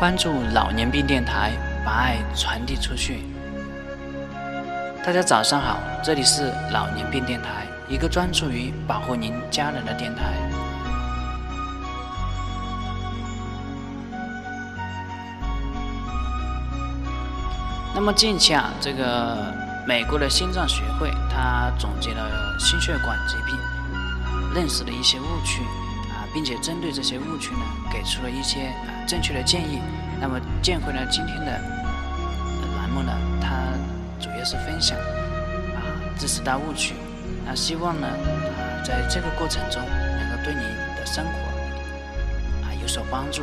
关注老年病电台，把爱传递出去。大家早上好，这里是老年病电台，一个专注于保护您家人的电台。那么近期啊，这个美国的心脏学会它总结了心血管疾病认识的一些误区，并且针对这些误区呢，给出了一些正确的建议。那么建辉呢，今天的栏目呢，它主要是分享这十大误区。那希望呢，在这个过程中能够对你的生活有所帮助。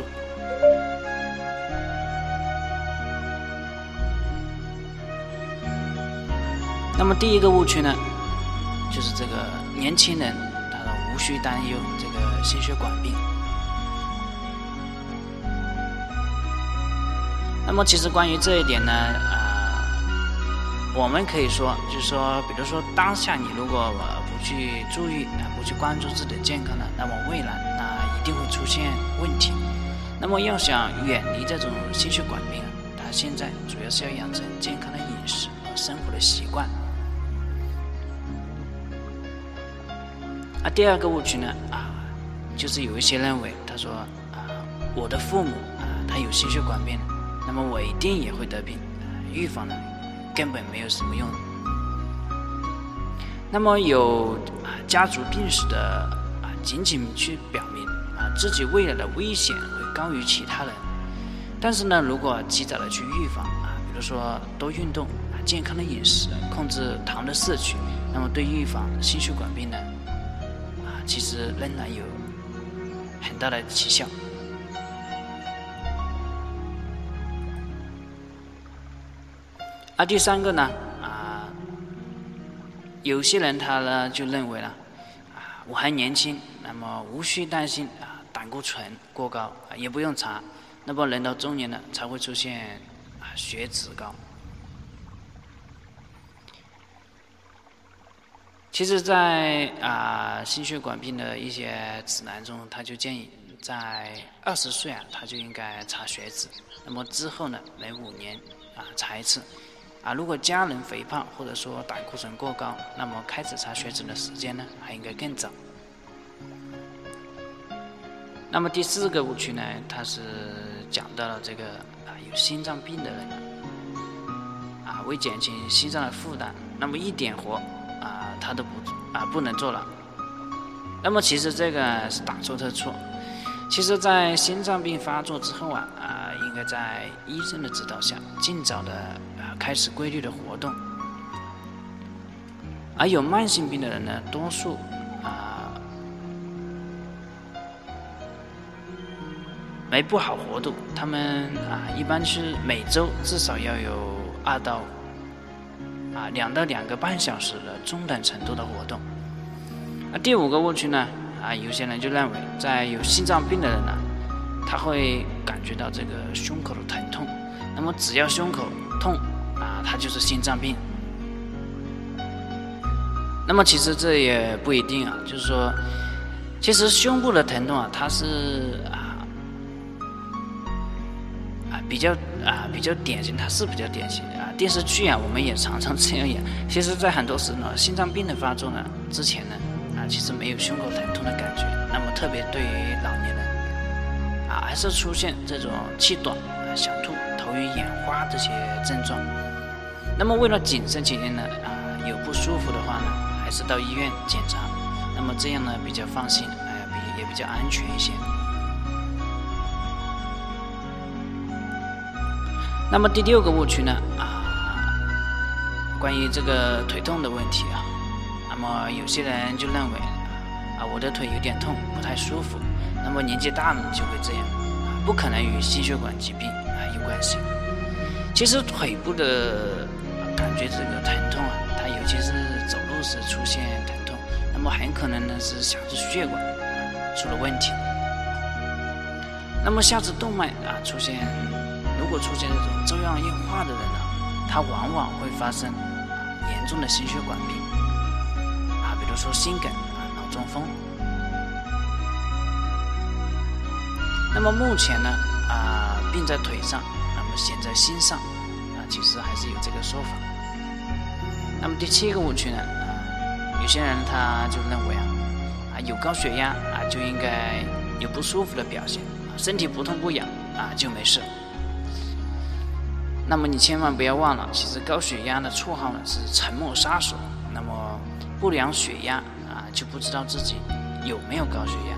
那么第一个误区呢，就是这个年轻人无需担忧这个心血管病。那么其实关于这一点呢，我们可以说，就是说，比如说当下你如果不去注意，不去关注自己的健康呢，那么未来一定会出现问题。那么要想远离这种心血管病，它现在主要是要养成健康的饮食和生活的习惯。第二个误区呢，就是有一些认为，他说我的父母他有心血管病，那么我一定也会得病，预防呢根本没有什么用。那么有家族病史的仅去表明自己未来的危险会高于其他人，但是呢，如果及早的去预防比如说多运动、健康的饮食、控制糖的摄取，那么对预防心血管病呢，其实仍然有很大的奇效。第三个呢，有些人他呢就认为了，我还年轻，那么无需担心胆固醇过高，也不用查。那么人到中年呢，才会出现血脂高。其实在心血管病的一些指南中，他就建议在20岁他就应该查血脂，那么之后呢，每5年查一次。如果家人肥胖或者说胆固醇过高，那么开始查血脂的时间呢，还应该更早。那么第四个误区呢，它是讲到了这个有心脏病的人为减轻心脏的负担，那么一点活他都不能做了。那么其实这个是大错特错。其实在心脏病发作之后应该在医生的指导下，尽早的开始规律的活动。而有慢性病的人呢，多数没不好活动，他们一般是每周至少要有2到2.5小时的中等程度的活动。第五个误区呢，有些人就认为，在有心脏病的人呢，他会感觉到这个胸口的疼痛，那么只要胸口痛他就是心脏病。那么其实这也不一定就是说，其实胸部的疼痛它是比较典型，它是比较典型的电视剧我们也常常这样演。其实在很多时呢，心脏病的发作呢之前呢其实没有胸口疼痛的感觉，那么特别对于老年人还是出现这种气短、想吐、头晕、眼花这些症状。那么为了谨慎起见呢，有不舒服的话呢，还是到医院检查，那么这样呢比较放心，也比较安全一些。那么第六个误区呢，关于这个腿痛的问题那么有些人就认为我的腿有点痛，不太舒服，那么年纪大了就会这样，不可能与心血管疾病有关系。其实腿部的感觉这个疼痛它尤其是走路时出现疼痛，那么很可能呢是下肢血管出了问题。那么下肢动脉如果出现这种粥样硬化的人呢，他往往会发生严重的心血管病比如说心梗、脑中风。那么目前呢病在腿上，那么险在心上啊，其实还是有这个说法。那么第七个误区呢，有些人他就认为有高血压就应该有不舒服的表现，身体不痛不痒就没事。那么你千万不要忘了，其实高血压的绰号呢是沉默杀手。那么不良血压就不知道自己有没有高血压。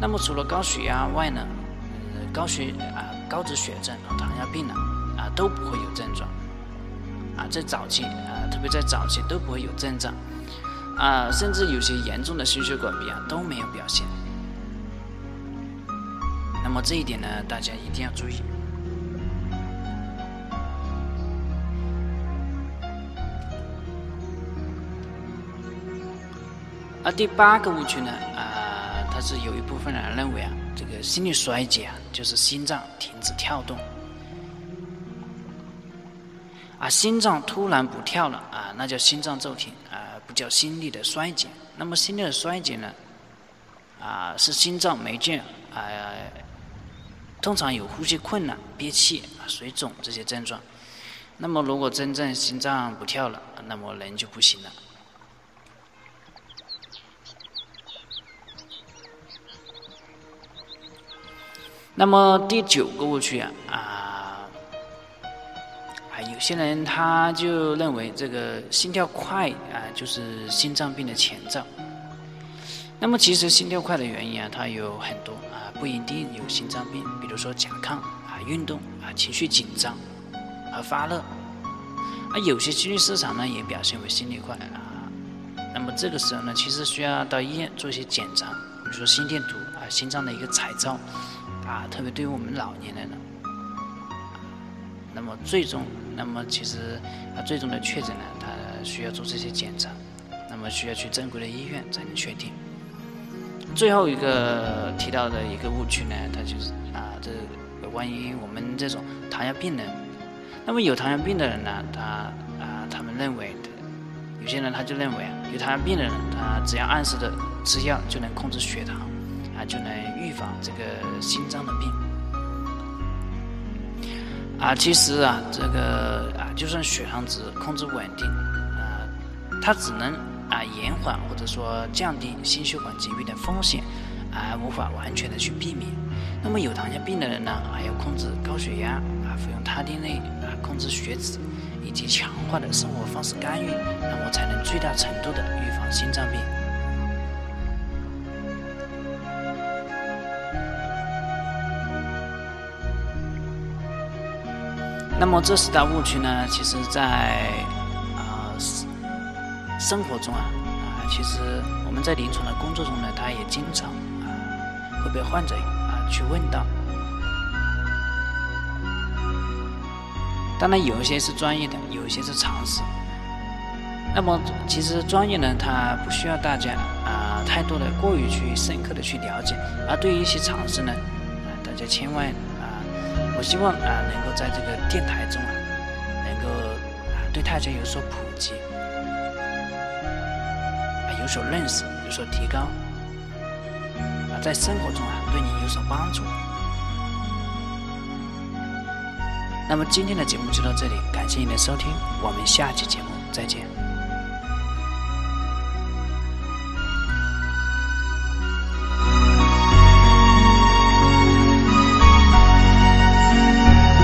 那么除了高血压外呢，高脂血症和糖尿病呢都不会有症状在早期特别在早期都不会有症状甚至有些严重的心血管病都没有表现。那么这一点呢，大家一定要注意。第八个误区呢，它是有一部分人认为这个心力衰竭就是心脏停止跳动，心脏突然不跳了那叫心脏骤停不叫心力的衰竭。那么心力的衰竭呢，是心脏没劲通常有呼吸困难、憋气、水肿这些症状。那么如果真正心脏不跳了，那么人就不行了。那么第九个误区有些人他就认为这个心跳快就是心脏病的前兆。那么其实心跳快的原因它有很多不一定有心脏病，比如说甲亢运动情绪紧张和发热有些情绪失常呢也表现为心率快那么这个时候呢，其实需要到医院做一些检查，比如说心电图心脏的一个彩照特别对于我们老年人呢，那么其实最终的确诊呢，他需要做这些检查，那么需要去正规的医院才能确定。最后一个提到的一个误区呢，它就是这有关于我们这种糖尿病人。那么有糖尿病的人呢，他们认为，有些人他就认为有糖尿病的人，他只要按时的吃药就能控制血糖就能预防这个心脏的病。其实这个就算血糖值控制稳定，它只能延缓或者说降低心血管疾病的风险，无法完全的去避免。那么有糖尿病的人呢，还要控制高血压，服用他汀类，控制血脂，以及强化的生活方式干预，那么才能最大程度的预防心脏病。那么这10大误区呢，其实在生活中其实我们在临床的工作中呢，它也经常会被患者去问到。当然有一些是专业的，有一些是常识。那么其实专业呢，它不需要大家太多的过于去深刻的去了解，而对于一些常识呢，大家千万我希望能够在这个电台中能够对大家有所普及有所认识，有所提高在生活中对你有所帮助。那么今天的节目就到这里，感谢你的收听，我们下期节目再见。